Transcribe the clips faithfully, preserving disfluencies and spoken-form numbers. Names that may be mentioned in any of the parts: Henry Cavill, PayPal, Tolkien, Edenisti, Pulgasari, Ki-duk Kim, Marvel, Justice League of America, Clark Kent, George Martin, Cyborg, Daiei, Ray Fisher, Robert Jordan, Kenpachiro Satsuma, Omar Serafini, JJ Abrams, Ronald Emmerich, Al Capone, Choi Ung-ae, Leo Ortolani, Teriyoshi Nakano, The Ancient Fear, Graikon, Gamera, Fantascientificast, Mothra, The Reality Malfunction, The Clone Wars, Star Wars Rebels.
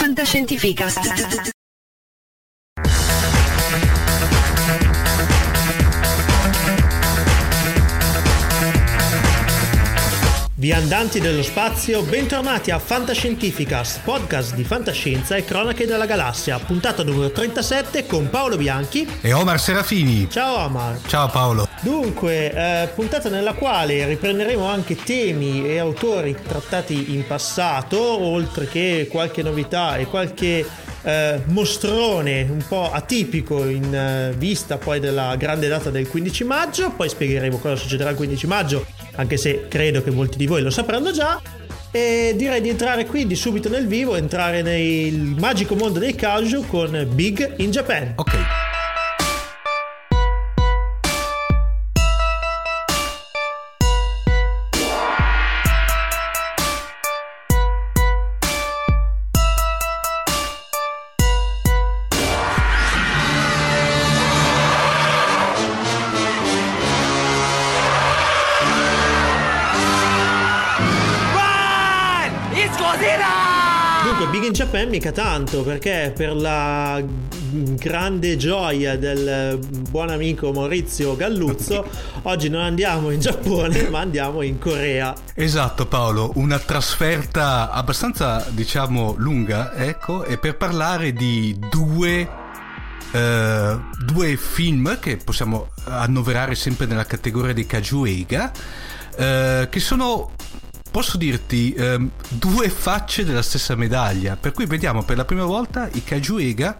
Fantascientifica. Viandanti dello spazio, bentornati a Fantascientificast, podcast di fantascienza e cronache della galassia, puntata numero trentasette con Paolo Bianchi e Omar Serafini. Ciao Omar. Ciao Paolo. Dunque, eh, puntata nella quale riprenderemo anche temi e autori trattati in passato, oltre che qualche novità e qualche eh, mostrone un po' atipico in eh, vista poi della grande data del quindici maggio. Poi spiegheremo cosa succederà il quindici maggio, anche se credo che molti di voi lo sapranno già, e direi di entrare quindi subito nel vivo, entrare nel magico mondo dei kaiju con Big in Japan. Ok. Japan mica tanto, perché per la grande gioia del buon amico Maurizio Galluzzo oggi non andiamo in Giappone ma andiamo in Corea. Esatto Paolo, una trasferta abbastanza diciamo lunga, ecco, e per parlare di due eh, due film che possiamo annoverare sempre nella categoria dei kaiju eiga, eh, che sono, posso dirti, ehm, due facce della stessa medaglia, per cui vediamo per la prima volta i kaiju eiga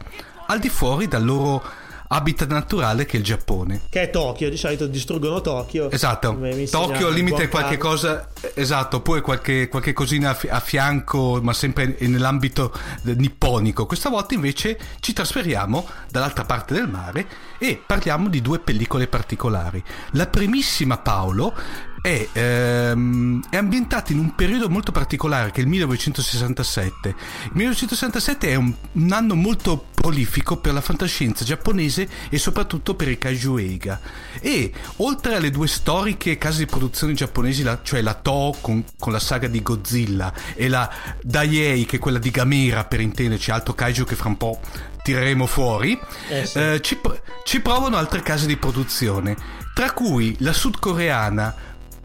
al di fuori dal loro habitat naturale, che è il Giappone, che è Tokyo. Di solito distruggono Tokyo. Esatto, Tokyo al limite qualche campo. cosa esatto oppure qualche, qualche cosina a fianco, ma sempre nell'ambito nipponico. Questa volta invece ci trasferiamo dall'altra parte del mare e parliamo di due pellicole particolari. La primissima, Paolo, È, ehm, è ambientata in un periodo molto particolare, che è il millenovecentosessantasette. Il millenovecentosessantasette è un, un anno molto prolifico per la fantascienza giapponese e soprattutto per i kaiju eiga. E oltre alle due storiche case di produzione giapponesi, la, cioè la Toho con, con la saga di Godzilla e la Daiei, che è quella di Gamera per intenderci, altro kaiju che fra un po' tireremo fuori, eh sì. eh, ci, ci provano altre case di produzione, tra cui la sudcoreana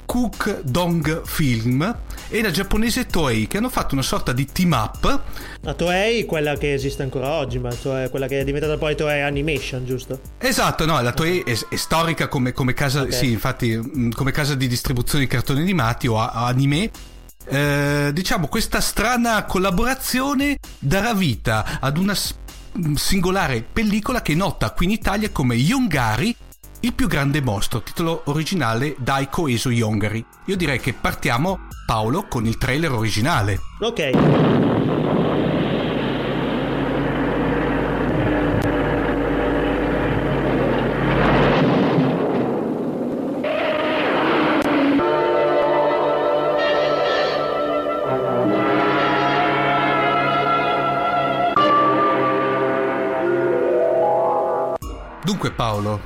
Cook Dong Film e la giapponese Toei, che hanno fatto una sorta di team-up. La Toei, quella che esiste ancora oggi, ma Toei, quella che è diventata poi Toei Animation, giusto? Esatto, no, la Toei è, è storica come, come casa, okay. Sì, infatti, come casa di distribuzione di cartoni animati o anime. Eh, diciamo, questa strana collaborazione darà vita ad una singolare pellicola che è nota qui in Italia come Yongari, il più grande mostro, titolo originale Daiko coeso Yongari. Io direi che partiamo, Paolo, con il trailer originale. Ok. Dunque Paolo,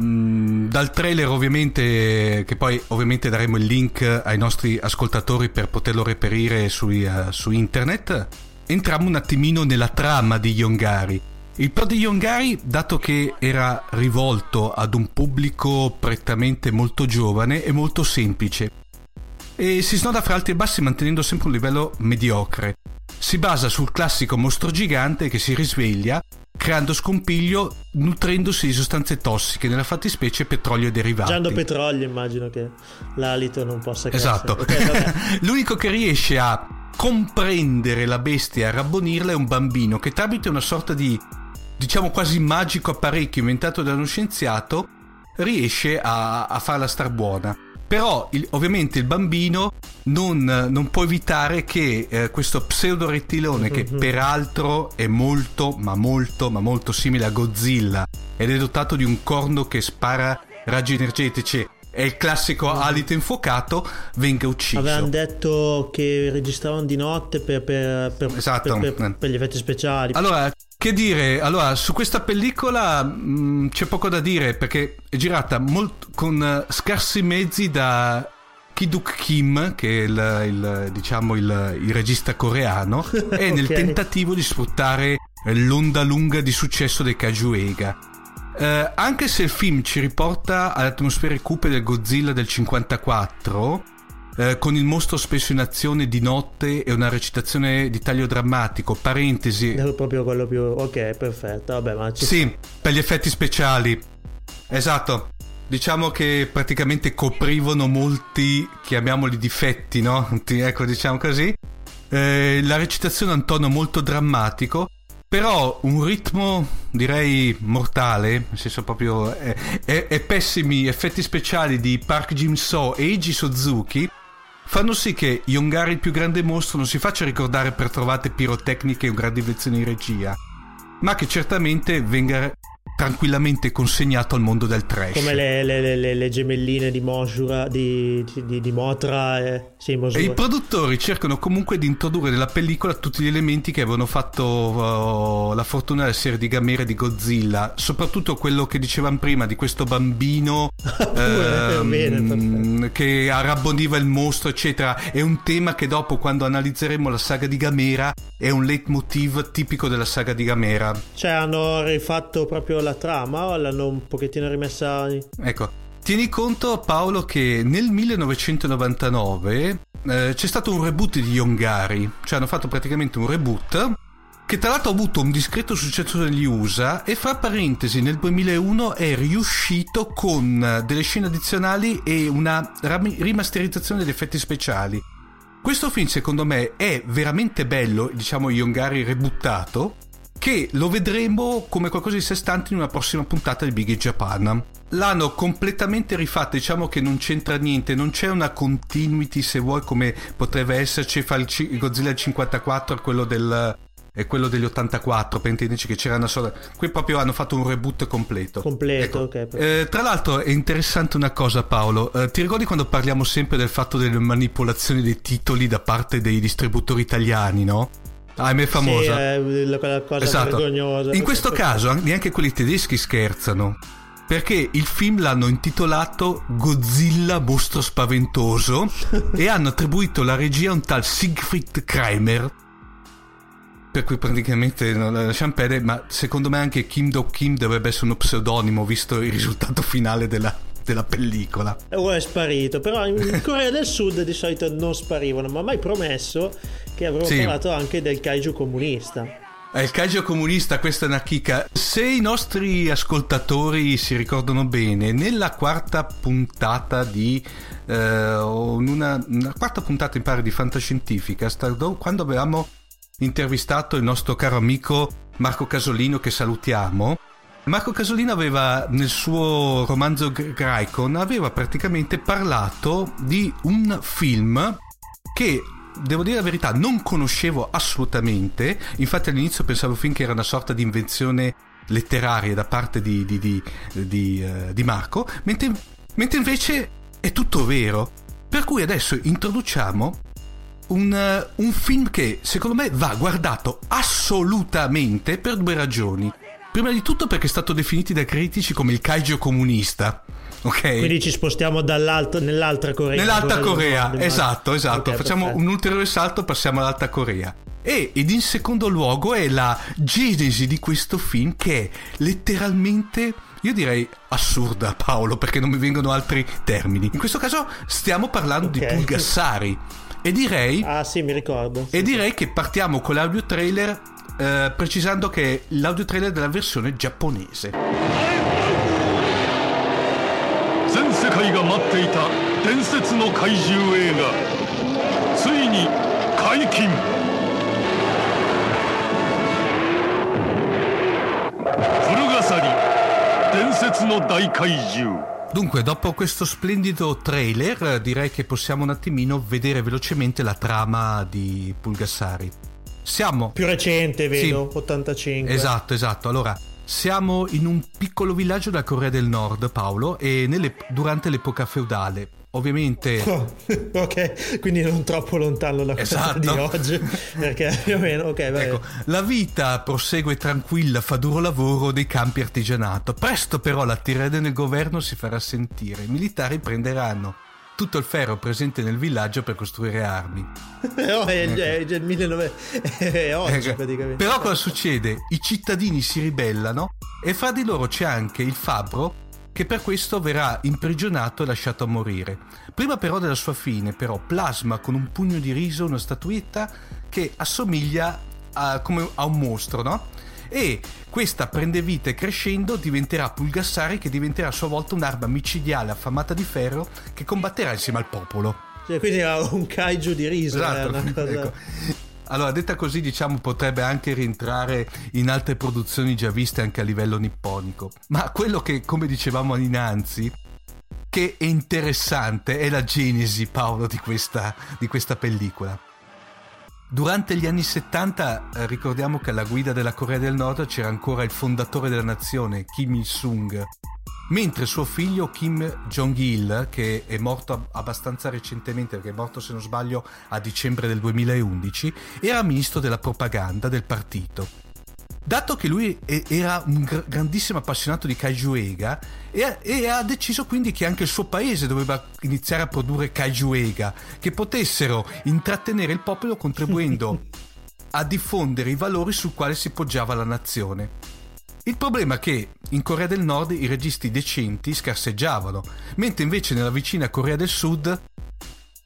dal trailer ovviamente, che poi ovviamente daremo il link ai nostri ascoltatori per poterlo reperire sui, uh, su internet, entriamo un attimino nella trama di Yongari. Il plot di Yongari, dato che era rivolto ad un pubblico prettamente molto giovane, è molto semplice e si snoda fra alti e bassi mantenendo sempre un livello mediocre. Si basa sul classico mostro gigante che si risveglia creando scompiglio, nutrendosi di sostanze tossiche, nella fattispecie petrolio e derivati. Mangiando petrolio, immagino che l'alito non possa crescere. Esatto. Okay, vabbè. L'unico che riesce a comprendere la bestia e arrabbonirla è un bambino che, tramite una sorta di, diciamo, quasi magico apparecchio inventato da uno scienziato, riesce a, a farla star buona. Però il, ovviamente il bambino non, non può evitare che eh, questo pseudo rettilone, che peraltro è molto ma molto ma molto simile a Godzilla ed è dotato di un corno che spara raggi energetici, è il classico alito infuocato, venga ucciso. Avevano detto che registravano di notte per, per, per, esatto. per, per, per gli effetti speciali. Allora, che dire, allora su questa pellicola mh, c'è poco da dire, perché è girata molto, con uh, scarsi mezzi da Ki-duk Kim, che è il, il, diciamo il, il regista coreano, e okay. nel tentativo di sfruttare l'onda lunga di successo dei Kajuega. Uh, anche se il film ci riporta alle atmosfere cupe del Godzilla del cinquantaquattro, uh, con il mostro spesso in azione di notte e una recitazione di taglio drammatico, parentesi... È proprio quello più... Ok, perfetto, vabbè, ma ci... Sì, per gli effetti speciali. Esatto. Diciamo che praticamente coprivano molti, chiamiamoli difetti, no? Ecco, diciamo così. Uh, la recitazione ha un tono molto drammatico, però un ritmo direi mortale, nel senso proprio è, è, è pessimi effetti speciali di Park Jin-so e Eiji Suzuki fanno sì che Yongari, il più grande mostro, non si faccia ricordare per trovate pirotecniche e un grande lezione in regia, ma che certamente venga tranquillamente consegnato al mondo del trash, come le, le, le, le gemelline di Mothra di, di, di Mothra eh. sì, e i produttori cercano comunque di introdurre nella pellicola tutti gli elementi che avevano fatto uh, la fortuna della serie di Gamera e di Godzilla, soprattutto quello che dicevamo prima di questo bambino ehm, bene, che arrabboniva il mostro eccetera. È un tema che dopo, quando analizzeremo la saga di Gamera, è un leitmotiv tipico della saga di Gamera. Cioè, hanno rifatto proprio la la trama o l'hanno un pochettino rimessa? Ecco, tieni conto, Paolo, che nel millenovecentonovantanove eh, c'è stato un reboot di Yongari, cioè hanno fatto praticamente un reboot che tra l'altro ha avuto un discreto successo negli U S A e, fra parentesi, nel duemilauno è riuscito con delle scene addizionali e una ram- rimasterizzazione degli effetti speciali. Questo film secondo me è veramente bello, diciamo Yongari rebuttato, che lo vedremo come qualcosa di sé stante in una prossima puntata di Big in Japan. L'hanno completamente rifatta, diciamo che non c'entra niente, non c'è una continuity, se vuoi, come potrebbe esserci fra il C- Godzilla del cinquantaquattro e quello, del, e quello degli ottantaquattro, per intenderci, che c'era una sola... Qui proprio hanno fatto un reboot completo. Completo, ecco. Ok. Per... Eh, tra l'altro è interessante una cosa, Paolo, eh, ti ricordi quando parliamo sempre del fatto delle manipolazioni dei titoli da parte dei distributori italiani, no? Ah, è famosa. Sì, eh, la cosa esatto. vergognosa. In questo caso neanche quelli tedeschi scherzano, perché il film l'hanno intitolato Godzilla mostro spaventoso e hanno attribuito la regia a un tal Siegfried Kramer, per cui praticamente non la lasciamo perdere, ma secondo me anche Kim Do Kim dovrebbe essere uno pseudonimo, visto il risultato finale della della pellicola. Ora è sparito, però in Corea del Sud di solito non sparivano, ma mai promesso che avremmo sì. parlato anche del kaiju comunista. Eh, il kaiju comunista, questa è una chicca. Se i nostri ascoltatori si ricordano bene, nella quarta puntata di eh, una, una quarta puntata in pari di Fantascientifica, quando avevamo intervistato il nostro caro amico Marco Casolino, che salutiamo, Marco Casolino aveva, nel suo romanzo Graikon, aveva praticamente parlato di un film che, devo dire la verità, non conoscevo assolutamente. Infatti all'inizio pensavo finché era una sorta di invenzione letteraria da parte di, di, di, di, uh, di Marco, mentre, mentre invece è tutto vero. Per cui adesso introduciamo un, uh, un film che secondo me va guardato assolutamente per due ragioni. Prima di tutto perché è stato definito da critici come il kaiju comunista, ok? Quindi ci spostiamo dall'alto nell'altra Corea. Nell'alta Corea, Corea esatto, esatto. Okay, facciamo perfetto. Un ulteriore salto, passiamo all'alta Corea. E ed in secondo luogo è la genesi di questo film, che è letteralmente, io direi, assurda, Paolo, perché non mi vengono altri termini. In questo caso stiamo parlando okay. di Pulgasari, E direi Ah sì, mi ricordo. Sì, e direi sì. che partiamo con l'audio trailer, eh, precisando che è l'audio trailer della versione giapponese. Dunque, dopo questo splendido trailer, direi che possiamo un attimino vedere velocemente la trama di Pulgasari. Siamo più recente, vedo, sì. ottantacinque. Esatto, esatto. Allora, siamo in un piccolo villaggio della Corea del Nord, Paolo, e nelle... durante l'epoca feudale. Ovviamente oh, ok, quindi non troppo lontano da esatto. quella di oggi, perché più o meno okay, vai. Ecco, la vita prosegue tranquilla, fa duro lavoro dei campi artigianato. Presto però la tirade nel governo si farà sentire. I militari prenderanno tutto il ferro presente nel villaggio per costruire armi. No, è, ecco. è, è, è, millenovecento, è oggi, ecco. praticamente. Però cosa succede? I cittadini si ribellano e fra di loro c'è anche il fabbro, che per questo verrà imprigionato e lasciato a morire. Prima però della sua fine, però, plasma con un pugno di riso una statuetta che assomiglia a, come a un mostro, no? E questa prende vita e crescendo diventerà Pulgasari, che diventerà a sua volta un'arma micidiale affamata di ferro che combatterà insieme al popolo. Cioè, quindi era un kaiju di riso. Esatto, eh, una cosa... ecco. Allora, detta così, diciamo, potrebbe anche rientrare in altre produzioni già viste anche a livello nipponico. Ma quello che, come dicevamo innanzi, che è interessante è la genesi, Paolo, di questa, di questa pellicola. Durante gli anni settanta, eh, ricordiamo che alla guida della Corea del Nord c'era ancora il fondatore della nazione, Kim Il-sung, mentre suo figlio Kim Jong-il, che è morto abbastanza recentemente, perché è morto se non sbaglio a dicembre del duemilaundici, era ministro della propaganda del partito. Dato che lui era un grandissimo appassionato di kaiju ega, e, e ha deciso quindi che anche il suo paese doveva iniziare a produrre kaiju ega che potessero intrattenere il popolo, contribuendo a diffondere i valori sul quale si poggiava la nazione. Il problema è che in Corea del Nord i registi decenti scarseggiavano, mentre invece nella vicina Corea del Sud...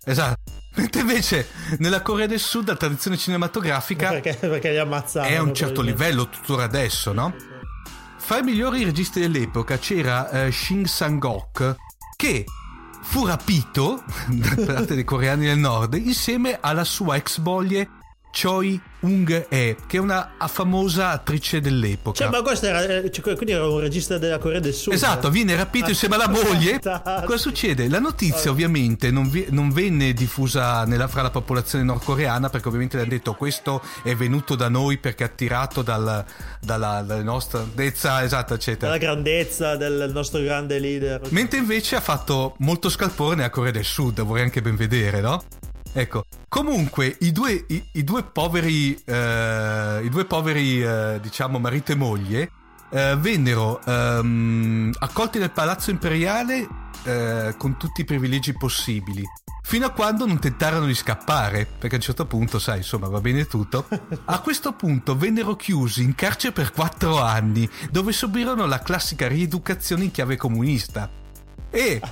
Esatto, mentre invece nella Corea del Sud la tradizione cinematografica perché, perché li ammazzavano, è a un certo livello tuttora adesso, no? Fra i migliori registi dell'epoca c'era uh, Shin Sang-ok, che fu rapito da parte dei coreani del Nord insieme alla sua ex moglie Choi Ung-ae, che è una famosa attrice dell'epoca. Cioè, ma questo era, cioè, quindi era un regista della Corea del Sud. Esatto, viene rapito ah, insieme alla moglie. Tatti. Cosa succede? La notizia ah. ovviamente non, vi, non venne diffusa nella, fra la popolazione nordcoreana, perché ovviamente le hanno detto questo è venuto da noi perché attirato dal, dalla, dalla nostra grandezza, esatto, eccetera. Dalla grandezza del nostro grande leader. Mentre invece ha fatto molto scalpore nella Corea del Sud, vorrei anche ben vedere, no? Ecco, comunque i due, i, i due poveri, eh, i due poveri eh, diciamo marito e moglie eh, vennero ehm, accolti nel palazzo imperiale eh, con tutti i privilegi possibili, fino a quando non tentarono di scappare, perché a un certo punto, sai, insomma, va bene tutto. A questo punto vennero chiusi in carcere per quattro anni, dove subirono la classica rieducazione in chiave comunista. E,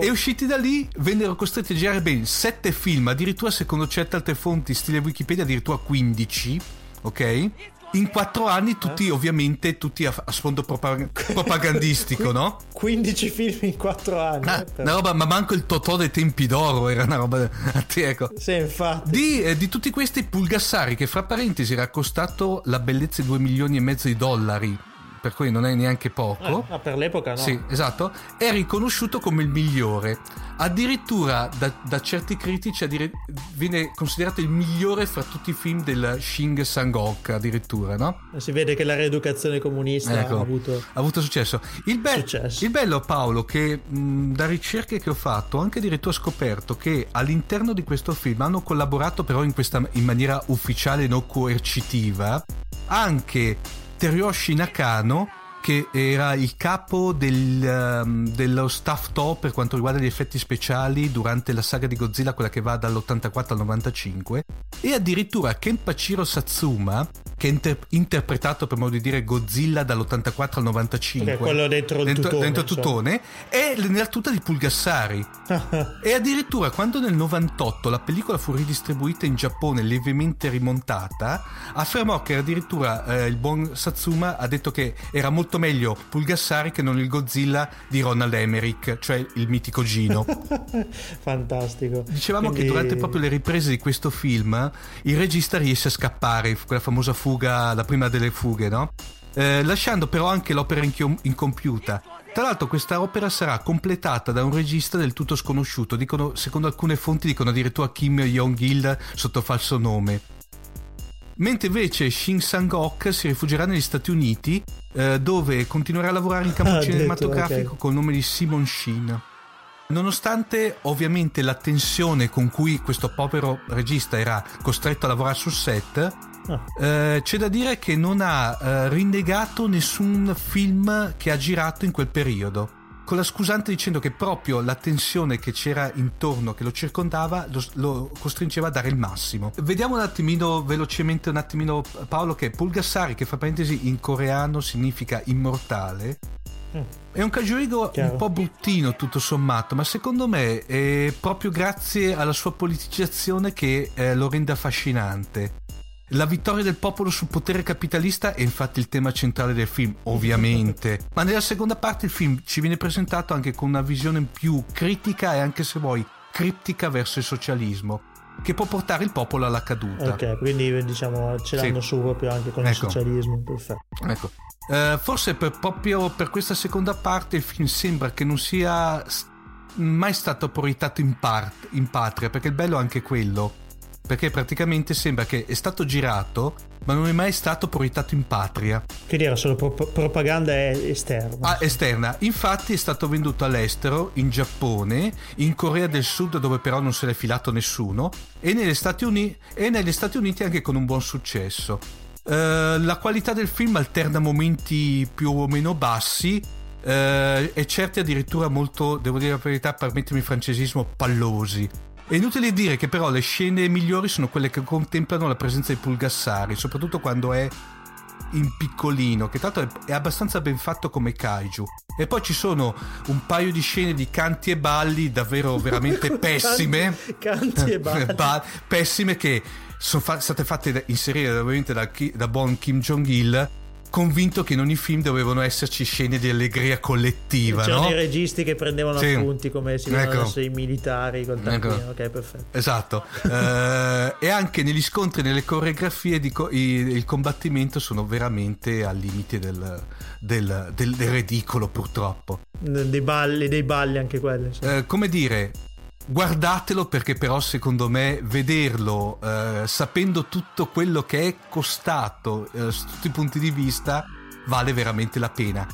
e usciti da lì vennero costretti a girare ben sette film, addirittura secondo certe altre fonti stile Wikipedia addirittura quindici, ok? In quattro anni tutti eh? ovviamente tutti a, a sfondo propagandistico, no? quindici film in quattro anni. Ah, eh, una roba, ma manco il Totò dei tempi d'oro era una roba a te, ecco. Sì, infatti. Di, eh, di tutti questi Pulgasari, che fra parentesi era costato la bellezza di due milioni e mezzo di dollari, per cui non è neanche poco. Ah, per l'epoca no. Sì, esatto. È riconosciuto come il migliore. Addirittura da, da certi critici addire- viene considerato il migliore fra tutti i film del Shin Sang-ok, addirittura, no? Si vede che la rieducazione comunista ecco, ha avuto... ha avuto successo. Il, be- successo. Il bello, Paolo, che mh, da ricerche che ho fatto, anche addirittura ho scoperto che all'interno di questo film hanno collaborato però in, questa, in maniera ufficiale, non coercitiva, anche... Teriyoshi Nakano, che era il capo del, um, dello staff T O per quanto riguarda gli effetti speciali durante la saga di Godzilla, quella che va dall'ottantaquattro al novantacinque, e addirittura Kenpachiro Satsuma, che ha inter- interpretato, per modo di dire, Godzilla dall'ottantaquattro al novantacinque, okay, quello dentro, dentro, tutone, dentro cioè. Tutone, è nella tuta di Pulgasari. E addirittura quando nel novantotto la pellicola fu ridistribuita in Giappone levemente rimontata, affermò che addirittura eh, il buon Satsuma ha detto che era molto meglio Pulgasari che non il Godzilla di Ronald Emmerich, cioè il mitico Gino. Fantastico. Dicevamo Quindi... che durante proprio le riprese di questo film il regista riesce a scappare, quella famosa fuga, la prima delle fughe, no? Eh, lasciando però anche l'opera inchi- incompiuta. Tra l'altro questa opera sarà completata da un regista del tutto sconosciuto, dicono, secondo alcune fonti dicono addirittura Kim Jong-il sotto falso nome. Mentre invece Shin Sang-ok si rifugierà negli Stati Uniti, eh, dove continuerà a lavorare in campo ah, cinematografico detto, okay. col nome di Simon Shin. Nonostante ovviamente la tensione con cui questo povero regista era costretto a lavorare sul set, ah. eh, c'è da dire che non ha eh, rinnegato nessun film che ha girato in quel periodo, con la scusante dicendo che proprio la tensione che c'era intorno, che lo circondava, lo, lo costringeva a dare il massimo. Vediamo un attimino velocemente un attimino Paolo, che Pulgasari, che fra parentesi in coreano significa immortale, è un Kajuigo Chiaro. un po' bruttino tutto sommato, ma secondo me è proprio grazie alla sua politicizzazione che eh, lo rende affascinante. La vittoria del popolo sul potere capitalista è infatti il tema centrale del film, ovviamente, ma nella seconda parte il film ci viene presentato anche con una visione più critica e anche, se vuoi, criptica verso il socialismo, che può portare il popolo alla caduta. Ok, quindi diciamo ce l'hanno sì. su proprio anche con ecco. il socialismo, perfetto. Ecco. Eh, forse per, proprio per questa seconda parte il film sembra che non sia mai stato proiettato in, part- in patria, perché il bello è anche quello. Perché praticamente sembra che è stato girato, ma non è mai stato proiettato in patria. Quindi era solo pro- propaganda esterna. Ah, esterna. Infatti è stato venduto all'estero, in Giappone, in Corea del Sud, dove però non se l'è filato nessuno, e negli Stati Uniti, e negli Stati Uniti anche con un buon successo. Uh, la qualità del film alterna momenti più o meno bassi, uh, e certi addirittura molto, devo dire la verità, permettermi il francesismo, pallosi. È inutile dire che però le scene migliori sono quelle che contemplano la presenza di Pulgasari, soprattutto quando è in piccolino, che tanto è abbastanza ben fatto come kaiju. E poi ci sono un paio di scene di canti e balli davvero veramente pessime. Canti, canti e balli. Ba- pessime che sono fa- state fatte inserire ovviamente da, chi- da buon Kim Jong-il, convinto che in ogni film dovevano esserci scene di allegria collettiva. C'erano, no? Dei registi che prendevano sì. appunti, come si vedono ecco. adesso i militari col taccuino. Ecco. Ok, perfetto. Esatto. eh, e anche negli scontri, nelle coreografie, di co- il, il combattimento sono veramente al limite del, del, del, del ridicolo, purtroppo. Dei balli, dei balli anche quelli. Sì. Eh, come dire, guardatelo, perché però secondo me vederlo eh, sapendo tutto quello che è costato eh, su tutti i punti di vista vale veramente la pena.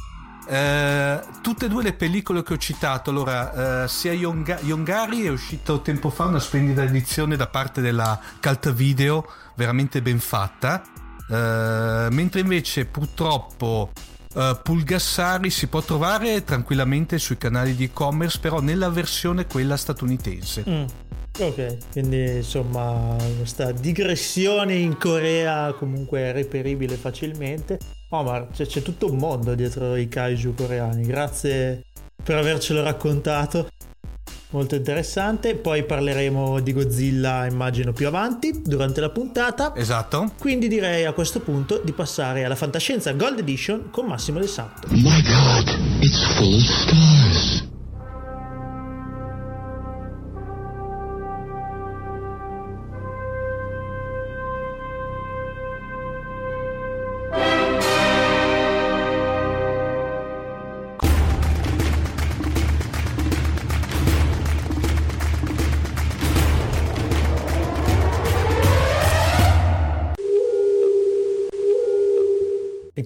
Eh, tutte e due le pellicole che ho citato, allora eh, sia Yonga- Yongari è uscito tempo fa, una splendida edizione da parte della Cult Video, veramente ben fatta, eh, mentre invece purtroppo Uh, Pulgasari si può trovare tranquillamente sui canali di e-commerce, però nella versione quella statunitense. Mm. Ok, quindi insomma questa digressione in Corea comunque è reperibile facilmente. Omar, c'è, c'è tutto un mondo dietro i kaiju coreani, grazie per avercelo raccontato, molto interessante. Poi parleremo di Godzilla, immagino, più avanti durante la puntata. Esatto. Quindi direi a questo punto di passare alla fantascienza Gold Edition con Massimo Del Santo. My God, it's full of stars.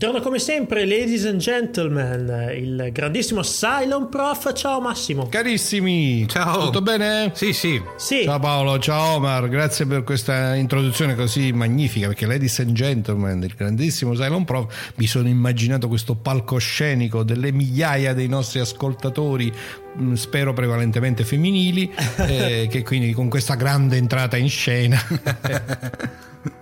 Torna come sempre, ladies and gentlemen, il grandissimo Silent Prof. Ciao Massimo. Carissimi, ciao. Tutto bene? Sì, sì, sì. Ciao Paolo, ciao Omar, grazie per questa introduzione così magnifica, perché ladies and gentlemen, il grandissimo Silent Prof. Mi sono immaginato questo palcoscenico delle migliaia dei nostri ascoltatori, spero prevalentemente femminili, eh, che quindi con questa grande entrata in scena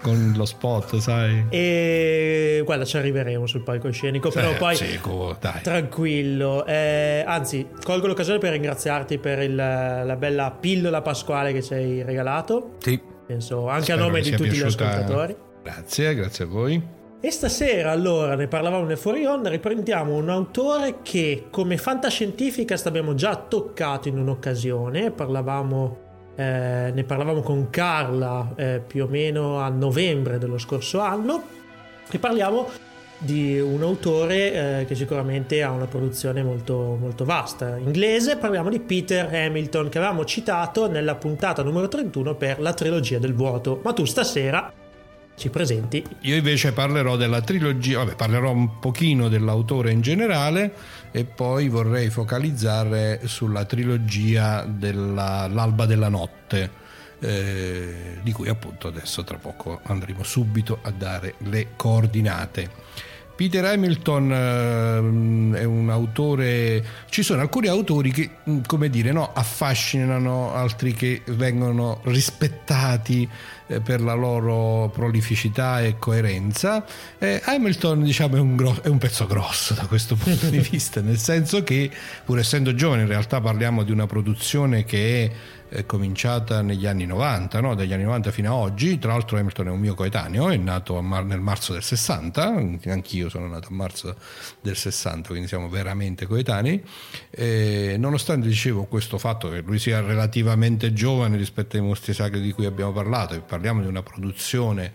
con lo spot, sai. E guarda, ci arriveremo sul palcoscenico, sì, però poi sicuro, dai. Tranquillo. Eh, anzi, colgo l'occasione per ringraziarti per il, la bella pillola pasquale che ci hai regalato. Sì. Penso anche spero a nome di tutti piaciuta. Gli ascoltatori. Grazie, grazie a voi. E stasera, allora, ne parlavamo nel fuori onda, riprendiamo un autore che come fantascientificast abbiamo già toccato in un'occasione, parlavamo, eh, ne parlavamo con Carla eh, più o meno a novembre dello scorso anno, e parliamo di un autore eh, che sicuramente ha una produzione molto, molto vasta, inglese. Parliamo di Peter Hamilton, che avevamo citato nella puntata numero trentuno per la trilogia del vuoto, ma tu stasera ci presenti. Io invece parlerò della trilogia, vabbè, parlerò un pochino dell'autore in generale e poi vorrei focalizzare sulla trilogia dell'Alba della Notte, eh, di cui appunto adesso tra poco andremo subito a dare le coordinate. Peter Hamilton eh, è un autore, ci sono alcuni autori che, come dire, no, affascinano, altri che vengono rispettati eh, per la loro prolificità e coerenza. Eh, Hamilton, diciamo, è un, gro- è un pezzo grosso da questo punto di vista, nel senso che, pur essendo giovane, in realtà parliamo di una produzione che è È cominciata negli anni novanta, no? Dagli anni novanta fino a oggi. Tra l'altro Hamilton è un mio coetaneo, è nato a mar- nel marzo del sessanta, anch'io sono nato a marzo del sessanta, quindi siamo veramente coetanei, e nonostante, dicevo, questo fatto che lui sia relativamente giovane rispetto ai mostri sacri di cui abbiamo parlato, e parliamo di una produzione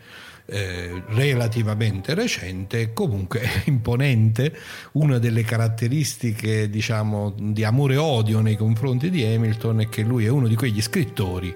Eh, relativamente recente, comunque imponente. Una delle caratteristiche, diciamo, di amore e odio nei confronti di Hamilton è che lui è uno di quegli scrittori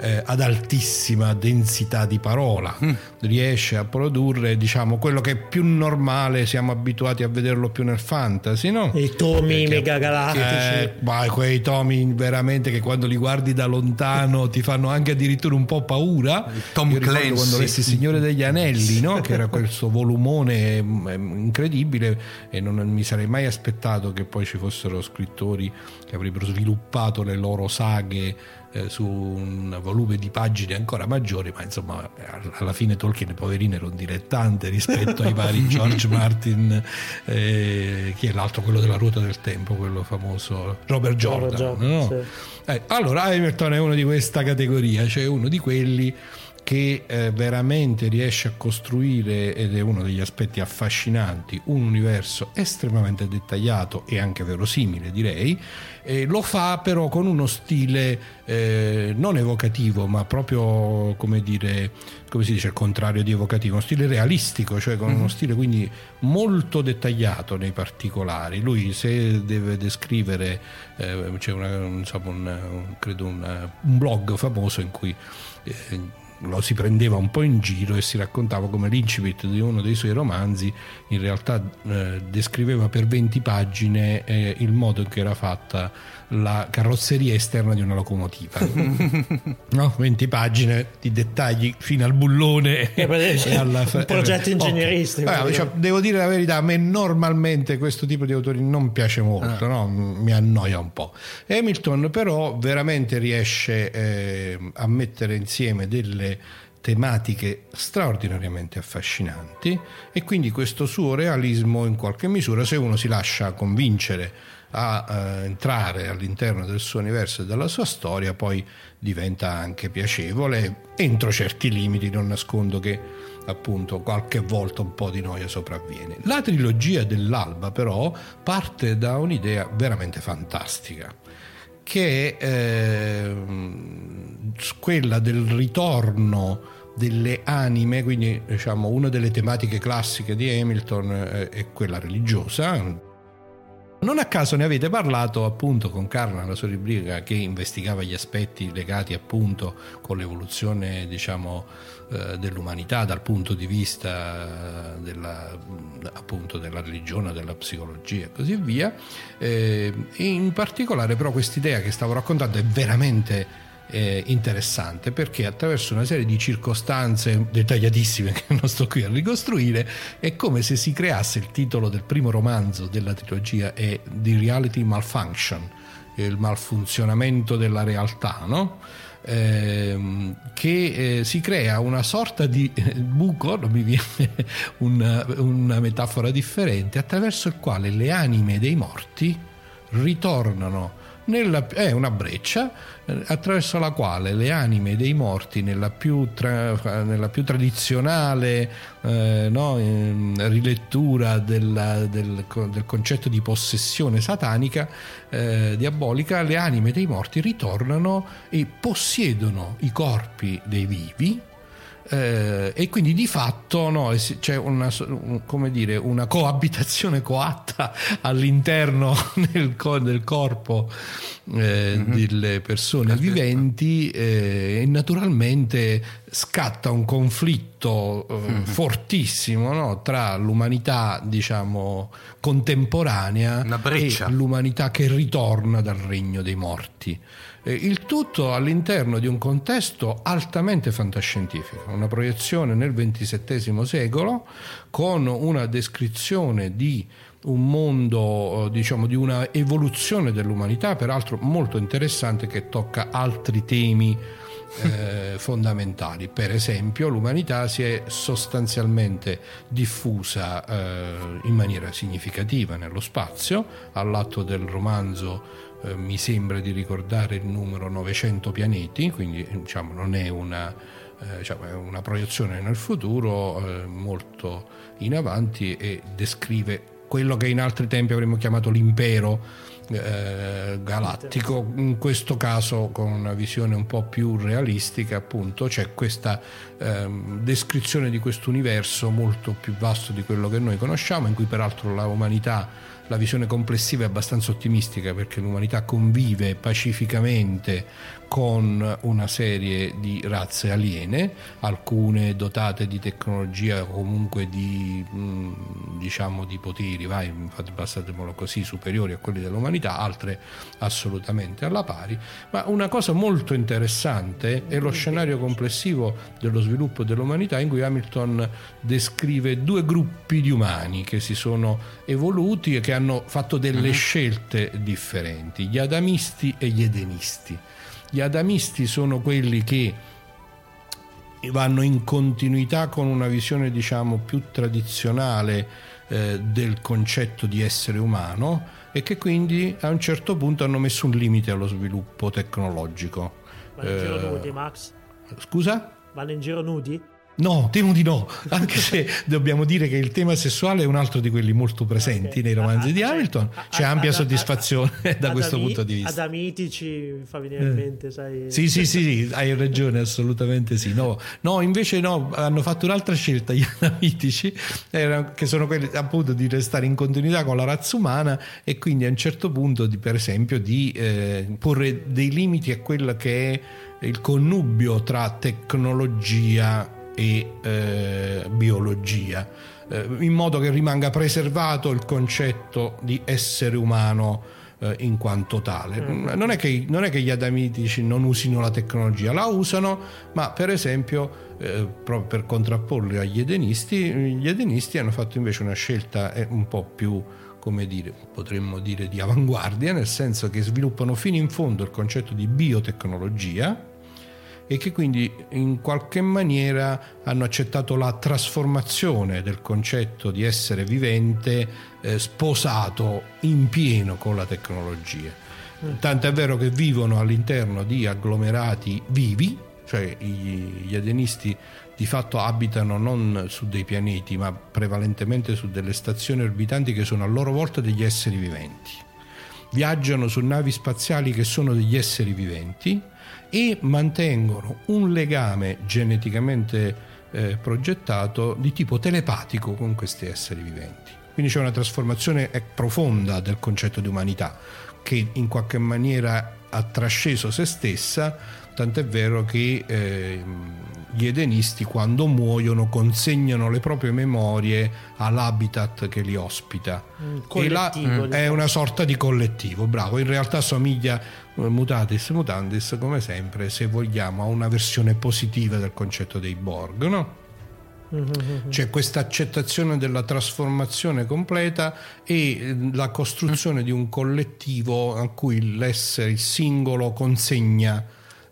eh, ad altissima densità di parola, mm. riesce a produrre, diciamo, quello che è più normale, siamo abituati a vederlo più nel fantasy, no? I tomi megagalattici, eh, quei tomi veramente che quando li guardi da lontano ti fanno anche addirittura un po' paura. Tom Clancy, quando lessi Signore del Gli Anelli, no? Che era questo volumone incredibile, e non mi sarei mai aspettato che poi ci fossero scrittori che avrebbero sviluppato le loro saghe eh, su un volume di pagine ancora maggiori, ma insomma alla fine Tolkien, poverino, era un dilettante rispetto ai vari George Martin, eh, chi è l'altro, quello della Ruota del Tempo, quello famoso Robert Jordan, Robert Jordan, no? Sì. Eh, allora Hamilton è uno di questa categoria, cioè uno di quelli che eh, veramente riesce a costruire, ed è uno degli aspetti affascinanti, un universo estremamente dettagliato e anche verosimile, direi, e lo fa però con uno stile eh, non evocativo, ma proprio, come dire, come si dice il contrario di evocativo, uno stile realistico, cioè con mm-hmm. uno stile quindi molto dettagliato nei particolari. Lui, se deve descrivere, eh, c'è una, insomma, un, un, credo una, un blog famoso in cui eh, lo si prendeva un po' in giro e si raccontava come l'incipit di uno dei suoi romanzi in realtà eh, descriveva per venti pagine eh, il modo in cui era fatta la carrozzeria esterna di una locomotiva. No? venti pagine di dettagli fino al bullone e, e alla... un progetto ingegneristico. Okay. Allora, cioè, devo dire la verità, a me normalmente questo tipo di autori non piace molto, ah. no? Mi annoia un po'. Hamilton però veramente riesce eh, a mettere insieme delle tematiche straordinariamente affascinanti, e quindi questo suo realismo, in qualche misura, se uno si lascia convincere a eh, entrare all'interno del suo universo e della sua storia, poi diventa anche piacevole entro certi limiti. Non nascondo che appunto qualche volta un po' di noia sopravviene. La trilogia dell'Alba però parte da un'idea veramente fantastica, che è eh, quella del ritorno delle anime. Quindi, diciamo, una delle tematiche classiche di Hamilton eh, è quella religiosa. Non a caso ne avete parlato appunto con Carla, la sua rubrica che investigava gli aspetti legati appunto con l'evoluzione, diciamo, eh, dell'umanità dal punto di vista della, appunto della religione, della psicologia e così via. Eh, in particolare però quest'idea che stavo raccontando è veramente eh, interessante, perché attraverso una serie di circostanze dettagliatissime che non sto qui a ricostruire è come se si creasse il titolo del primo romanzo della trilogia, è The Reality Malfunction, il malfunzionamento della realtà, no? ehm, che eh, si crea una sorta di eh, buco, non mi viene una, una metafora differente, attraverso il quale le anime dei morti ritornano nella, è una breccia attraverso la quale le anime dei morti nella più, tra, nella più tradizionale eh, no, eh, rilettura della, del, del concetto di possessione satanica eh, diabolica, le anime dei morti ritornano e possiedono i corpi dei vivi. Eh, e quindi di fatto no, c'è una, come dire, una coabitazione coatta all'interno nel, del corpo eh, mm-hmm. delle persone Perfetto. viventi eh, e naturalmente scatta un conflitto eh, mm-hmm. fortissimo, no, tra l'umanità, diciamo, contemporanea e l'umanità che ritorna dal regno dei morti. Il tutto all'interno di un contesto altamente fantascientifico, una proiezione nel ventisettesimo secolo con una descrizione di un mondo, diciamo, di una evoluzione dell'umanità, peraltro molto interessante, che tocca altri temi eh, fondamentali. Per esempio, l'umanità si è sostanzialmente diffusa eh, in maniera significativa nello spazio. All'atto del romanzo mi sembra di ricordare il numero novecento pianeti, quindi diciamo non è una, eh, diciamo, è una proiezione nel futuro eh, molto in avanti, e descrive quello che in altri tempi avremmo chiamato l'impero eh, galattico. In questo caso, con una visione un po' più realistica, appunto, c'è questa eh, descrizione di questo universo molto più vasto di quello che noi conosciamo, in cui peraltro la umanità, la visione complessiva è abbastanza ottimistica, perché l'umanità convive pacificamente con una serie di razze aliene, alcune dotate di tecnologia o comunque di, diciamo, di poteri, vai, passatemelo così, superiori a quelli dell'umanità, altre assolutamente alla pari. Ma una cosa molto interessante è lo scenario complessivo dello sviluppo dell'umanità, in cui Hamilton descrive due gruppi di umani che si sono evoluti e che hanno fatto delle uh-huh. scelte differenti: gli Adamisti e gli Edenisti. Gli Adamisti sono quelli che vanno in continuità con una visione, diciamo, più tradizionale eh, del concetto di essere umano, e che quindi a un certo punto hanno messo un limite allo sviluppo tecnologico. Vanno in eh, giro nudi, Max? Scusa? Vanno in giro nudi? No, temo di no, anche se dobbiamo dire che il tema sessuale è un altro di quelli molto presenti okay. nei romanzi ah, di Hamilton. Ah, c'è ah, ampia ah, soddisfazione ah, da questo adami- punto di vista. Adamitici mi fa venire in mente, sai. Sì, sì, sì, sì, hai ragione, assolutamente sì. No, no, invece no, hanno fatto un'altra scelta gli adamitici, eh, che sono quelli appunto di restare in continuità con la razza umana, e quindi a un certo punto, di, per esempio, di eh, porre dei limiti a quello che è il connubio tra tecnologia e eh, biologia, eh, in modo che rimanga preservato il concetto di essere umano eh, in quanto tale. Mm. Non è che, non è che gli adamitici non usino la tecnologia, la usano, ma per esempio eh, proprio per contrapporli agli edenisti, gli edenisti hanno fatto invece una scelta un po' più, come dire, potremmo dire di avanguardia, nel senso che sviluppano fino in fondo il concetto di biotecnologia, e che quindi in qualche maniera hanno accettato la trasformazione del concetto di essere vivente eh, sposato in pieno con la tecnologia. Mm. Tanto è vero che vivono all'interno di agglomerati vivi, cioè gli, gli adenisti di fatto abitano non su dei pianeti, ma prevalentemente su delle stazioni orbitanti che sono a loro volta degli esseri viventi. Viaggiano su navi spaziali che sono degli esseri viventi, e mantengono un legame geneticamente eh, progettato di tipo telepatico con questi esseri viventi. Quindi c'è una trasformazione profonda del concetto di umanità, che in qualche maniera ha trasceso se stessa, tant'è vero che eh, gli edenisti, quando muoiono, consegnano le proprie memorie all'habitat che li ospita. Mm, e là è una sorta di collettivo, bravo, in realtà somiglia mutatis mutandis, come sempre, se vogliamo, a una versione positiva del concetto dei Borg, no? C'è questa accettazione della trasformazione completa e la costruzione di un collettivo a cui l'essere, il singolo, consegna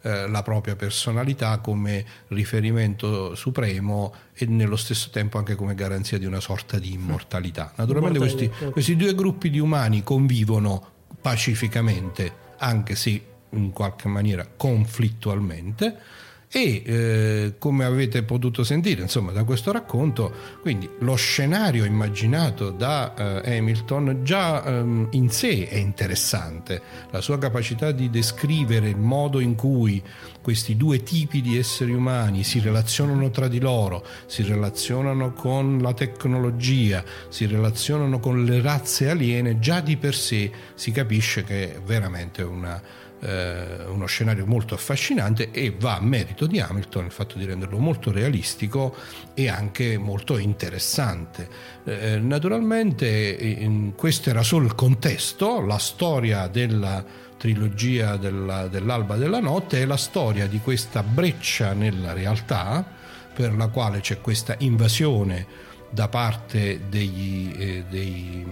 eh, la propria personalità come riferimento supremo e nello stesso tempo anche come garanzia di una sorta di immortalità. Naturalmente questi, questi due gruppi di umani convivono pacificamente, anche se in qualche maniera conflittualmente, e eh, come avete potuto sentire insomma da questo racconto, quindi lo scenario immaginato da eh, Hamilton già ehm, in sé è interessante, la sua capacità di descrivere il modo in cui questi due tipi di esseri umani si relazionano tra di loro, si relazionano con la tecnologia, si relazionano con le razze aliene, già di per sé si capisce che è veramente una uno scenario molto affascinante, e va a merito di Hamilton il fatto di renderlo molto realistico e anche molto interessante. Naturalmente questo era solo il contesto, la storia della trilogia della, dell'Alba della Notte è la storia di questa breccia nella realtà per la quale c'è questa invasione da parte degli, eh, dei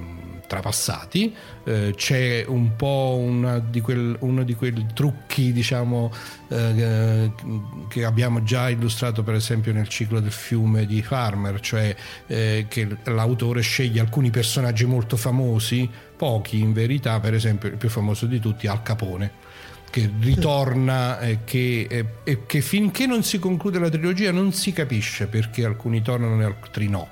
trapassati, eh, c'è un po' una di quel, uno di quei trucchi, diciamo, eh, che abbiamo già illustrato per esempio nel ciclo del fiume di Farmer, cioè eh, che l'autore sceglie alcuni personaggi molto famosi, pochi in verità, per esempio il più famoso di tutti, Al Capone, che ritorna e eh, che, eh, eh, che finché non si conclude la trilogia non si capisce perché alcuni tornano e altri no.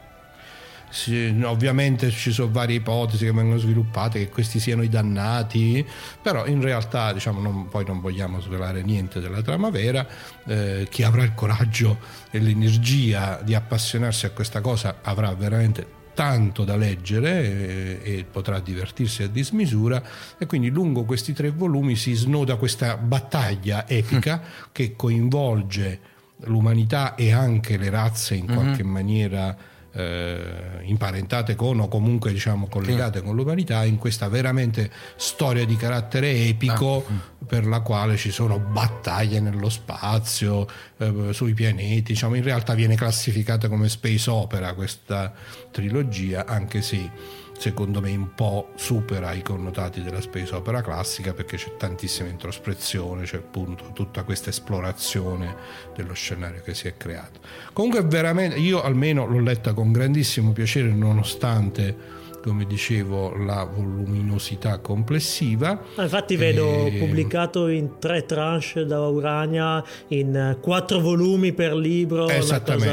Si, ovviamente ci sono varie ipotesi che vengono sviluppate, che questi siano i dannati, però in realtà diciamo non, poi non vogliamo svelare niente della trama vera. Eh, chi avrà il coraggio e l'energia di appassionarsi a questa cosa avrà veramente tanto da leggere e, e potrà divertirsi a dismisura, e quindi lungo questi tre volumi si snoda questa battaglia epica mm. che coinvolge l'umanità e anche le razze in mm-hmm. qualche maniera eh, imparentate con, o comunque diciamo collegate mm. con l'umanità, in questa veramente storia di carattere epico ah. per la quale ci sono battaglie nello spazio, eh, sui pianeti, diciamo in realtà viene classificata come space opera questa trilogia, anche se secondo me un po' supera i connotati della space opera classica, perché c'è tantissima introspezione, c'è appunto tutta questa esplorazione dello scenario che si è creato. Comunque veramente io almeno l'ho letta con grandissimo piacere, nonostante, come dicevo, la voluminosità complessiva. Infatti vedo e... pubblicato in tre tranche da Urania, in quattro volumi per libro. Esattamente.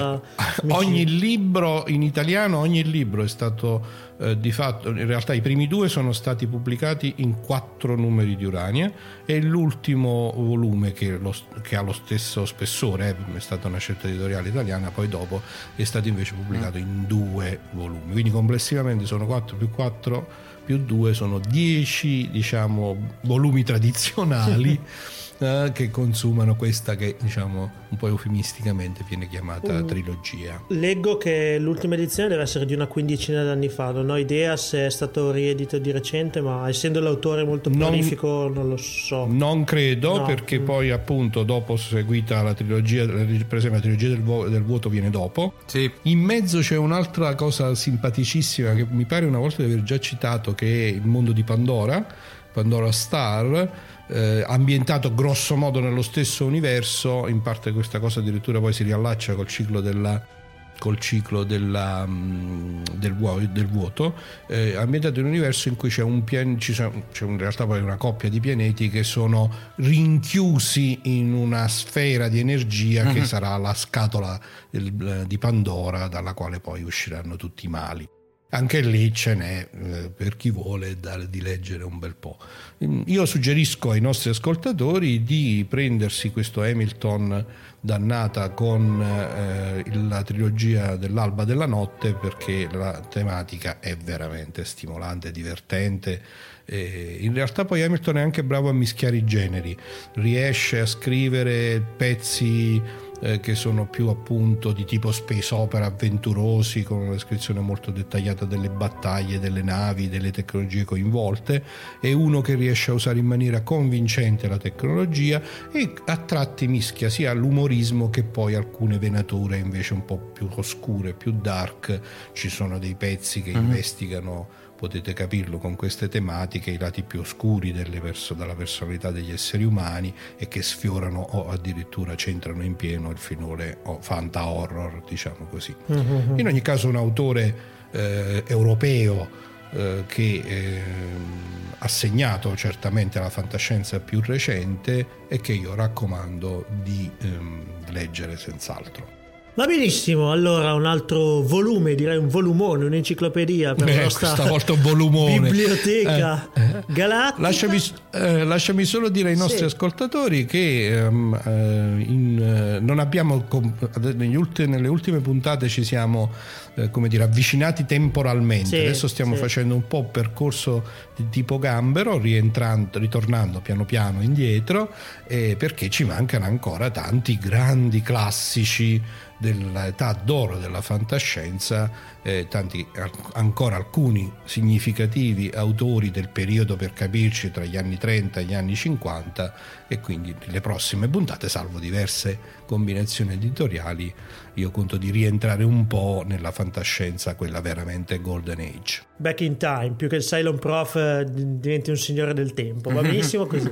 Cosa... ogni libro in italiano, ogni libro è stato eh, di fatto, in realtà i primi due sono stati pubblicati in quattro numeri di Urania, e l'ultimo volume che, lo, che ha lo stesso spessore, eh, è stata una scelta editoriale italiana, poi dopo è stato invece pubblicato mm. in due volumi, quindi complessivamente sono quattro più quattro più due sono dieci, diciamo, volumi tradizionali eh, che consumano questa che, diciamo, un po' eufemisticamente viene chiamata mm. trilogia. Leggo che l'ultima edizione deve essere di una quindicina d'anni fa, non ho idea se è stato riedito di recente, ma essendo l'autore molto prolifico non, non lo so. Non credo, no. perché mm. poi appunto dopo seguita la trilogia, per esempio la trilogia del, vu- del vuoto viene dopo. Sì. In mezzo c'è un'altra cosa simpaticissima che mi pare una volta di aver già citato, che è il mondo di Pandora, Pandora Star, eh, ambientato grosso modo nello stesso universo. In parte questa cosa addirittura poi si riallaccia col ciclo della col ciclo della, del, del vuoto, eh, ambientato in un universo in cui c'è un pian, ci sono, c'è in realtà poi una coppia di pianeti che sono rinchiusi in una sfera di energia mm-hmm. che sarà la scatola del, di Pandora, dalla quale poi usciranno tutti i mali. Anche lì ce n'è eh, per chi vuole da, di leggere un bel po'. Io suggerisco ai nostri ascoltatori di prendersi questo Hamilton dannata con eh, la trilogia dell'Alba della Notte, perché la tematica è veramente stimolante, divertente. E in realtà poi Hamilton è anche bravo a mischiare i generi, riesce a scrivere pezzi eh, che sono più appunto di tipo space opera, avventurosi, con una descrizione molto dettagliata delle battaglie, delle navi, delle tecnologie coinvolte, e uno che riesce a usare in maniera convincente la tecnologia, e a tratti mischia sia l'umorismo che poi alcune venature invece un po' più oscure, più dark. Ci sono dei pezzi che mm-hmm. investigano potete capirlo con queste tematiche, i lati più oscuri delle perso- della personalità degli esseri umani, e che sfiorano o addirittura c'entrano in pieno il filone o fanta horror, diciamo così. Mm-hmm. In ogni caso un autore eh, europeo eh, che eh, ha segnato certamente la fantascienza più recente e che io raccomando di ehm, leggere senz'altro. Va benissimo, allora un altro volume, direi un volumone, un'enciclopedia per eh, la nostra stavolta volumone. Biblioteca eh, eh. galattica. Lasciami, eh, lasciami solo dire ai nostri sì. ascoltatori che ehm, eh, in, eh, non abbiamo negli ulti, nelle ultime puntate ci siamo eh, come dire avvicinati temporalmente. Sì, adesso stiamo sì. facendo un po' un percorso di tipo gambero, rientrando, ritornando piano piano indietro, eh, perché ci mancano ancora tanti grandi classici dell'età d'oro della fantascienza, eh, tanti ancora alcuni significativi autori del periodo, per capirci, tra gli anni trenta e gli anni cinquanta, e quindi le prossime puntate, salvo diverse combinazioni editoriali, io conto di rientrare un po' nella fantascienza, quella veramente golden age. Back in time, più che il Cylon Prof diventi un signore del tempo, va benissimo così.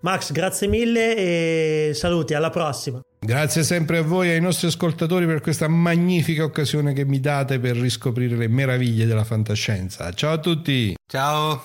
Max, grazie mille e saluti, alla prossima. Grazie sempre a voi e ai nostri ascoltatori per questa magnifica occasione che mi date per riscoprire le meraviglie della fantascienza. Ciao a tutti. Ciao.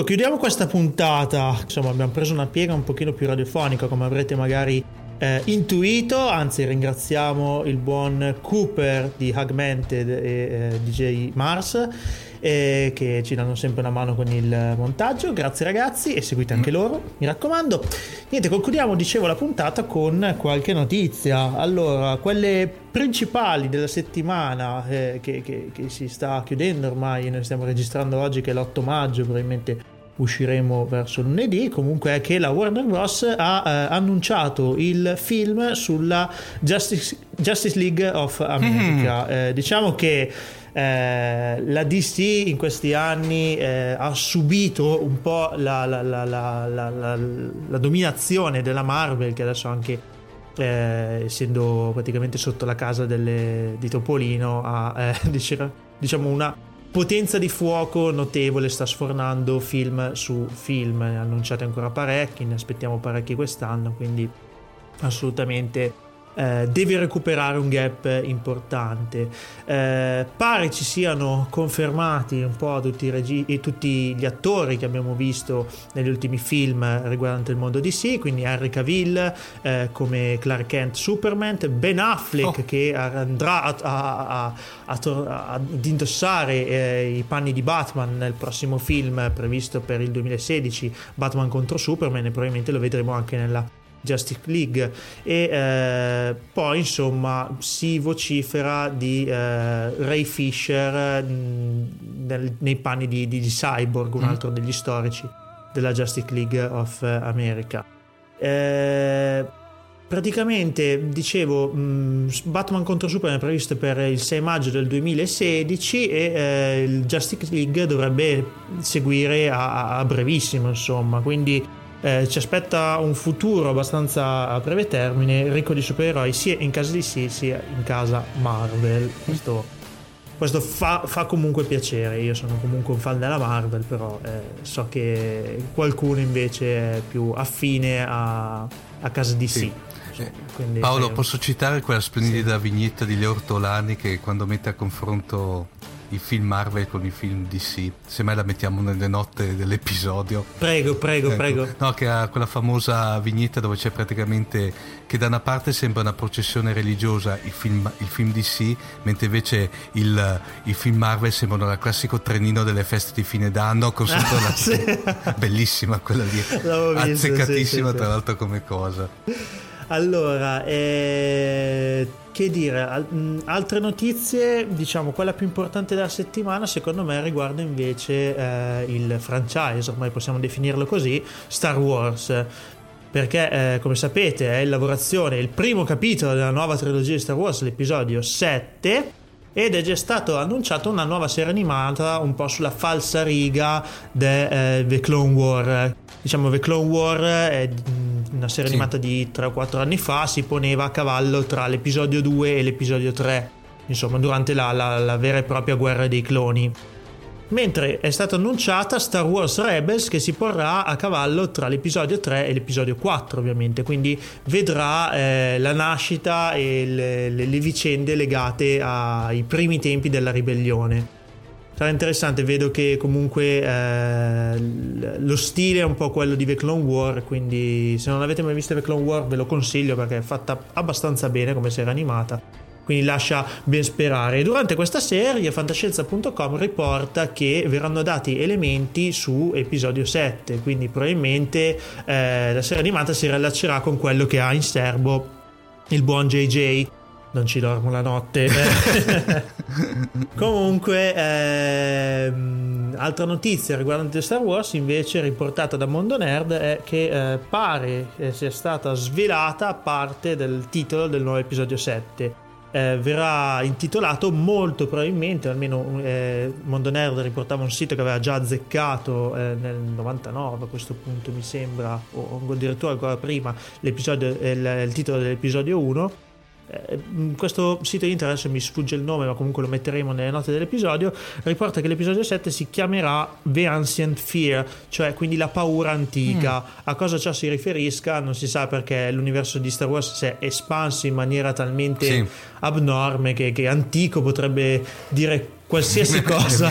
Comunque chiudiamo questa puntata, insomma abbiamo preso una piega un pochino più radiofonica, come avrete magari eh, intuito, anzi ringraziamo il buon Cooper di Augmented e eh, D J Mars eh, che ci danno sempre una mano con il montaggio, grazie ragazzi, e seguite anche loro, mi raccomando. Niente, concludiamo, dicevo, la puntata con qualche notizia. Allora, quelle principali della settimana eh, che, che, che si sta chiudendo ormai, noi stiamo registrando oggi che è l'otto maggio, probabilmente usciremo verso lunedì, comunque è che la Warner Bros. ha eh, annunciato il film sulla Justice, Justice League of America. Mm. Eh, diciamo che eh, la D C in questi anni eh, ha subito un po' la, la, la, la, la, la, la dominazione della Marvel, che adesso anche eh, essendo praticamente sotto la casa delle, di Topolino ha eh, diciamo una potenza di fuoco notevole, sta sfornando film su film, annunciate ancora parecchi, ne aspettiamo parecchi quest'anno, quindi assolutamente eh, deve recuperare un gap importante. Eh, pare ci siano confermati un po' tutti i regi- e tutti gli attori che abbiamo visto negli ultimi film riguardanti il mondo D C, quindi Henry Cavill eh, come Clark Kent Superman, Ben Affleck oh. che andrà a, a, a ad indossare eh, i panni di Batman nel prossimo film previsto per il duemilasedici, Batman contro Superman, e probabilmente lo vedremo anche nella Justice League. E eh, poi insomma si vocifera di eh, Ray Fisher mh, nel, nei panni di, di, di Cyborg, un altro degli storici della Justice League of America. eh, Praticamente, dicevo, Batman contro Superman è previsto per il sei maggio del duemilasedici e eh, il Justice League dovrebbe seguire a, a brevissimo, insomma. Quindi eh, ci aspetta un futuro abbastanza a breve termine, ricco di supereroi, sia in casa D C sia in casa Marvel. Questo, questo fa, fa comunque piacere. Io sono comunque un fan della Marvel, però eh, so che qualcuno invece è più affine a, a casa D C. Sì. Quindi, Paolo, eh, posso citare quella splendida sì. vignetta di Leo Ortolani che quando mette a confronto i film Marvel con i film D C, semmai la mettiamo nelle note dell'episodio. Prego, prego, ecco. prego. No, che ha quella famosa vignetta dove c'è praticamente che da una parte sembra una processione religiosa il film, il film D C, mentre invece il, il film Marvel sembrano il classico trenino delle feste di fine d'anno con sotto ah, la sì. bellissima quella lì, azzeccatissima sì, sì, tra sì. l'altro come cosa. Allora, eh, che dire, al- altre notizie, diciamo quella più importante della settimana secondo me riguarda invece eh, il franchise, ormai possiamo definirlo così, Star Wars, perché eh, come sapete è in lavorazione il primo capitolo della nuova trilogia di Star Wars, l'episodio sette, ed è già stato annunciato una nuova serie animata un po' sulla falsariga de eh, The Clone Wars. Diciamo The Clone Wars è una serie sì. animata di tre o quattro anni fa, si poneva a cavallo tra l'episodio due e l'episodio tre, insomma durante la, la, la vera e propria guerra dei cloni, mentre è stata annunciata Star Wars Rebels, che si porrà a cavallo tra l'episodio tre e l'episodio quattro, ovviamente, quindi vedrà eh, la nascita e le, le, le vicende legate ai primi tempi della ribellione. Sarà interessante, vedo che comunque eh, lo stile è un po' quello di The Clone Wars, quindi se non avete mai visto The Clone Wars ve lo consiglio perché è fatta abbastanza bene come serie animata, quindi lascia ben sperare. Durante questa serie fantascienza punto com riporta che verranno dati elementi su episodio sette, quindi probabilmente eh, la serie animata si riallaccerà con quello che ha in serbo il buon J J. Non ci dormo la notte. Comunque ehm, altra notizia riguardante Star Wars invece riportata da Mondo Nerd è che eh, pare che sia stata svelata parte del titolo del nuovo episodio sette. Eh, verrà intitolato molto probabilmente, almeno eh, Mondo Nerd riportava un sito che aveva già azzeccato eh, nel novantanove a questo punto mi sembra, o addirittura ancora prima, l'episodio, il, il titolo dell'episodio uno. Questo sito di internet, mi sfugge il nome ma comunque lo metteremo nelle note dell'episodio, riporta che l'episodio sette si chiamerà The Ancient Fear, cioè quindi la paura antica. mm. A cosa ciò si riferisca non si sa, perché l'universo di Star Wars si è espanso in maniera talmente sì. abnorme che, che antico potrebbe dire qualsiasi cosa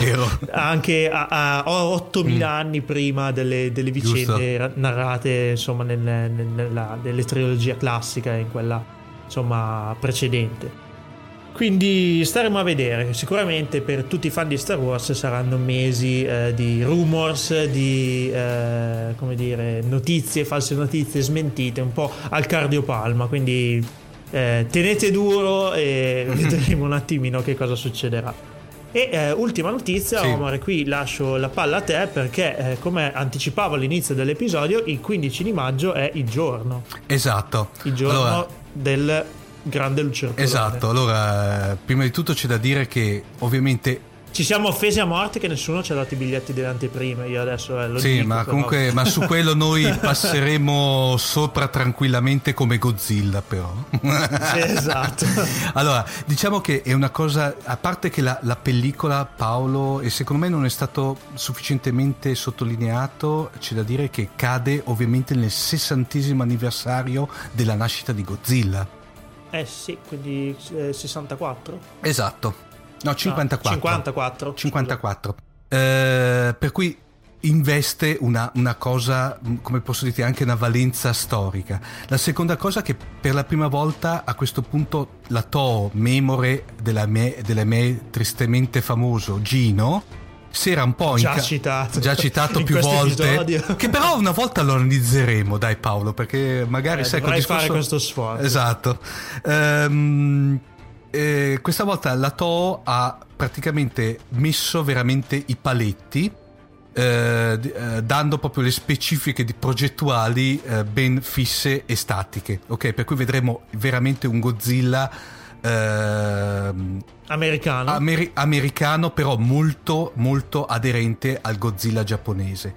anche a, a ottomila mm. anni prima delle, delle vicende Giusto. narrate insomma nel, nel, nella, nelle trilogia classica e in quella insomma precedente. Quindi staremo a vedere. Sicuramente per tutti i fan di Star Wars saranno mesi eh, di rumors, di eh, come dire, notizie, false notizie, smentite, un po' al cardiopalma. Quindi eh, tenete duro e vedremo un attimino che cosa succederà. E eh, ultima notizia, sì. Omar, qui lascio la palla a te perché eh, come anticipavo all'inizio dell'episodio, il quindici di maggio è il giorno. Esatto. Il giorno allora... del... grande lucertolone. Esatto, allora prima di tutto c'è da dire che ovviamente ci siamo offesi a morte che nessuno ci ha dato i biglietti delle anteprime, io adesso eh, lo sì, dico. Sì, ma comunque ma su quello noi passeremo sopra tranquillamente come Godzilla però. Sì, esatto. Allora, diciamo che è una cosa, a parte che la, la pellicola, Paolo, e secondo me non è stato sufficientemente sottolineato, c'è da dire che cade ovviamente nel sessantesimo anniversario della nascita di Godzilla. Eh sì, quindi eh, sessantaquattro? Esatto, no cinquantaquattro. cinquantaquattro. cinquantaquattro. Eh, per cui investe una, una cosa, come posso dire, anche una valenza storica. La seconda cosa è che per la prima volta a questo punto la Toho, memore della me, della me tristemente famoso Gino, si era un po' già inca- citato già citato più volte episodio. Che però una volta lo analizzeremo, dai Paolo, perché magari eh, sai dovrai discorso... fare questo sforzo. Esatto. ehm, eh, questa volta la Toho ha praticamente messo veramente i paletti eh, eh, dando proprio le specifiche di progettuali eh, ben fisse e statiche, ok, per cui vedremo veramente un Godzilla Uh, americano. Ameri- americano però molto molto aderente al Godzilla giapponese.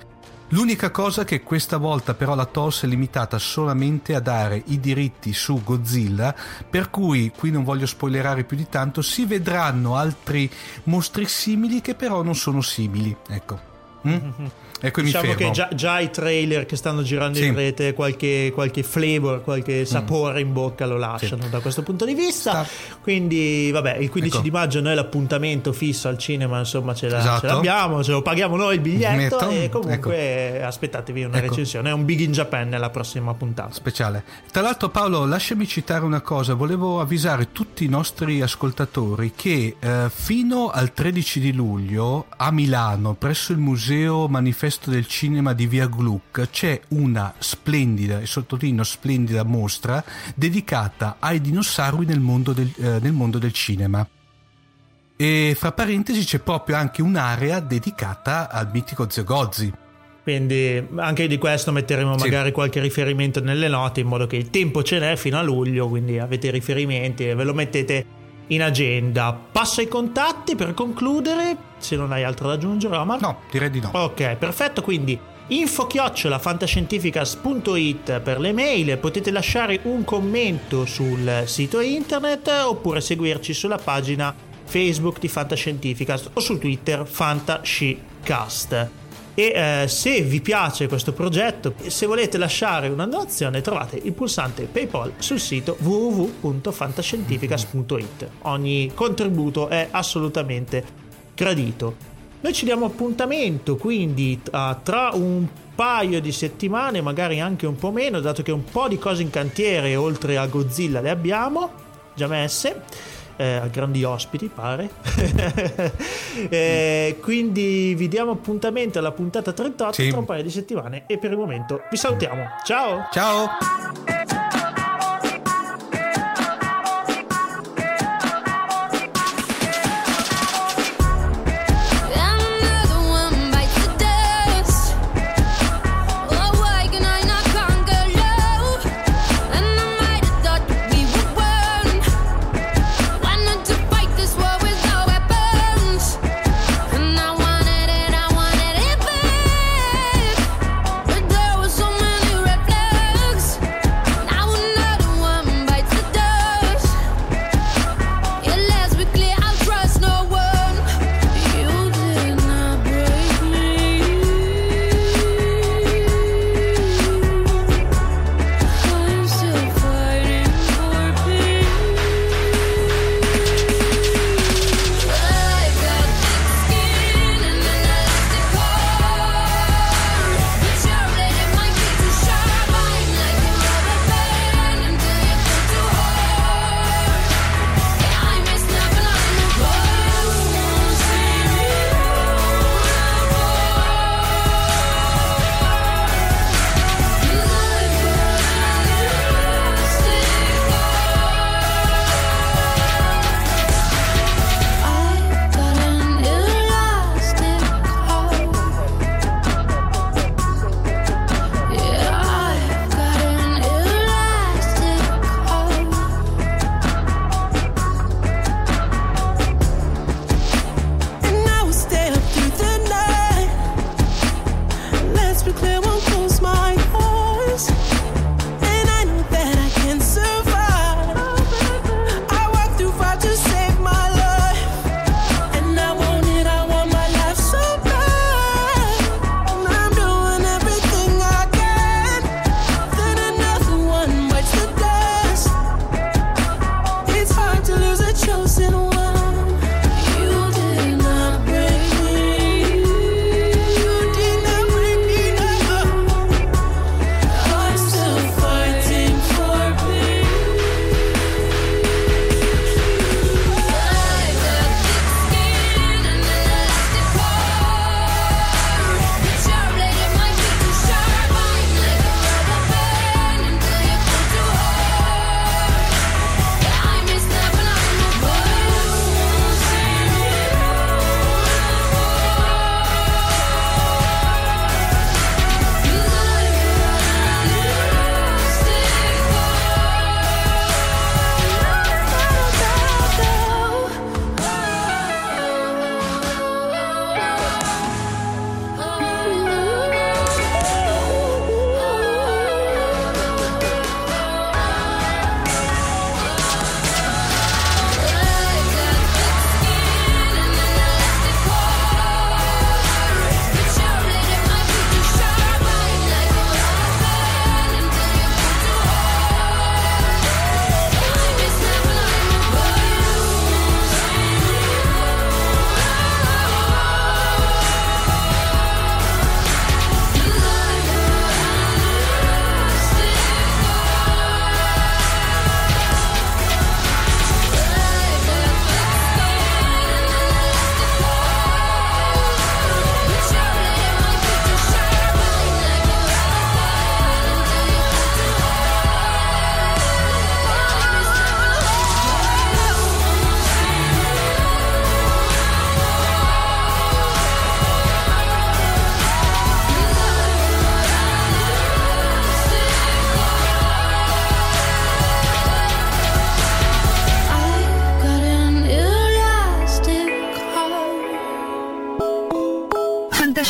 L'unica cosa che questa volta però la Toho è limitata solamente a dare i diritti su Godzilla, per cui qui non voglio spoilerare più di tanto, si vedranno altri mostri simili che però non sono simili, ecco. mm? mm-hmm. Ecco, diciamo mi fermo. Che già, già i trailer che stanno girando sì. in rete qualche, qualche flavor, qualche sapore mm. in bocca lo lasciano sì. da questo punto di vista. Sta. Quindi vabbè, il quindici ecco. di maggio noi l'appuntamento fisso al cinema insomma ce, la, esatto. ce l'abbiamo, ce lo paghiamo noi il biglietto. Metto. E comunque ecco. aspettatevi una ecco. recensione, è un Big in Japan nella prossima puntata speciale. Tra l'altro Paolo, lasciami citare una cosa, volevo avvisare tutti i nostri ascoltatori che eh, fino al tredici di luglio a Milano presso il Museo Manifesto del Cinema di Via Gluck c'è una splendida, e sottolineo splendida, mostra dedicata ai dinosauri nel mondo del, eh, nel mondo del cinema, e fra parentesi c'è proprio anche un'area dedicata al mitico Zio Gozzi. Quindi anche di questo metteremo magari sì. qualche riferimento nelle note, in modo che il tempo ce n'è fino a luglio, quindi avete riferimenti e ve lo mettete in agenda. Passo ai contatti per concludere, se non hai altro da aggiungere, Omar. No, direi di no. Ok, perfetto, quindi info chiocciola fantascientificas punto it per le mail, potete lasciare un commento sul sito internet oppure seguirci sulla pagina Facebook di Fantascientificast o su Twitter Fantascicast. E eh, se vi piace questo progetto, se volete lasciare una donazione, trovate il pulsante PayPal sul sito w w w punto fantascientificas punto it. Ogni contributo è assolutamente gradito. Noi ci diamo appuntamento quindi uh, tra un paio di settimane, magari anche un po' meno, dato che un po' di cose in cantiere oltre a Godzilla le abbiamo già messe. Eh, grandi ospiti pare. eh, quindi vi diamo appuntamento alla puntata trentotto sì. tra un paio di settimane, e per il momento vi salutiamo. Ciao ciao.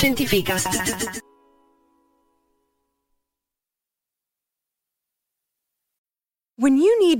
scientifica. When you need